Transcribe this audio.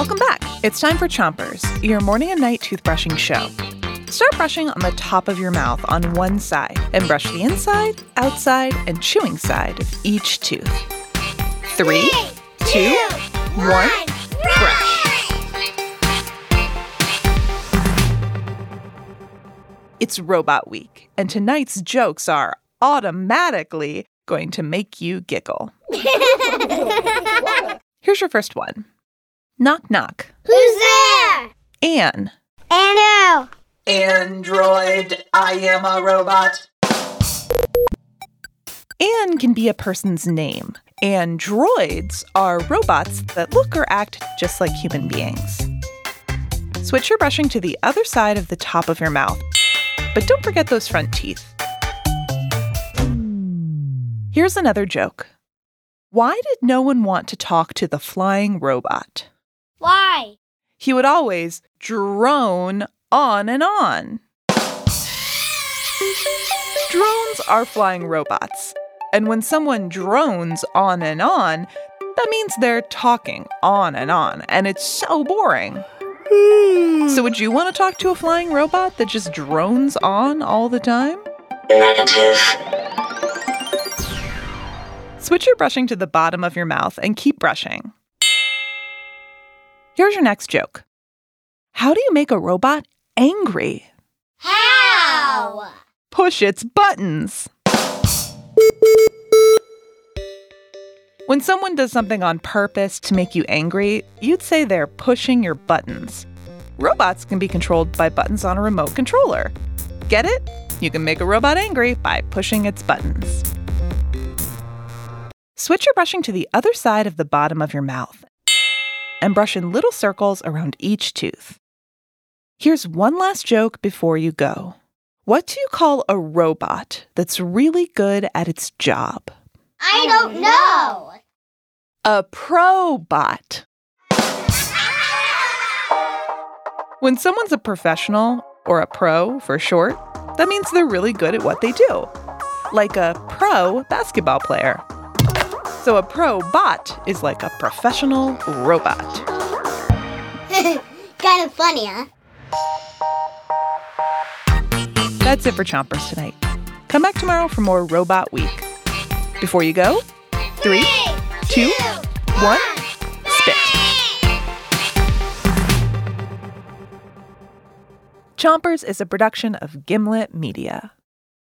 Welcome back. It's time for Chompers, your morning and night toothbrushing show. Start brushing on the top of your mouth on one side and brush the inside, outside, and chewing side of each tooth. 3, 2, 1, brush! It's Robot Week, and tonight's jokes are automatically going to make you giggle. Here's your first one. Knock, knock. Who's there? Anne. Anno. Android, I am a robot. Anne can be a person's name. Androids are robots that look or act just like human beings. Switch your brushing to the other side of the top of your mouth, but don't forget those front teeth. Here's another joke. Why did no one want to talk to the flying robot? Why? He would always drone on and on. Drones are flying robots. And when someone drones on, that means they're talking on. And it's so boring. So would you want to talk to a flying robot that just drones on all the time? Negative. Switch your brushing to the bottom of your mouth and keep brushing. Here's your next joke. How do you make a robot angry? How? Push its buttons. When someone does something on purpose to make you angry, you'd say they're pushing your buttons. Robots can be controlled by buttons on a remote controller. Get it? You can make a robot angry by pushing its buttons. Switch your brushing to the other side of the bottom of your mouth and brush in little circles around each tooth. Here's one last joke before you go. What do you call a robot that's really good at its job? I don't know. A probot. When someone's a professional, or a pro for short, that means they're really good at what they do. Like a pro basketball player. So a probot is like a professional robot. Kind of funny, huh? That's it for Chompers tonight. Come back tomorrow for more Robot Week. Before you go, 3, 2, 1, spit. Chompers is a production of Gimlet Media.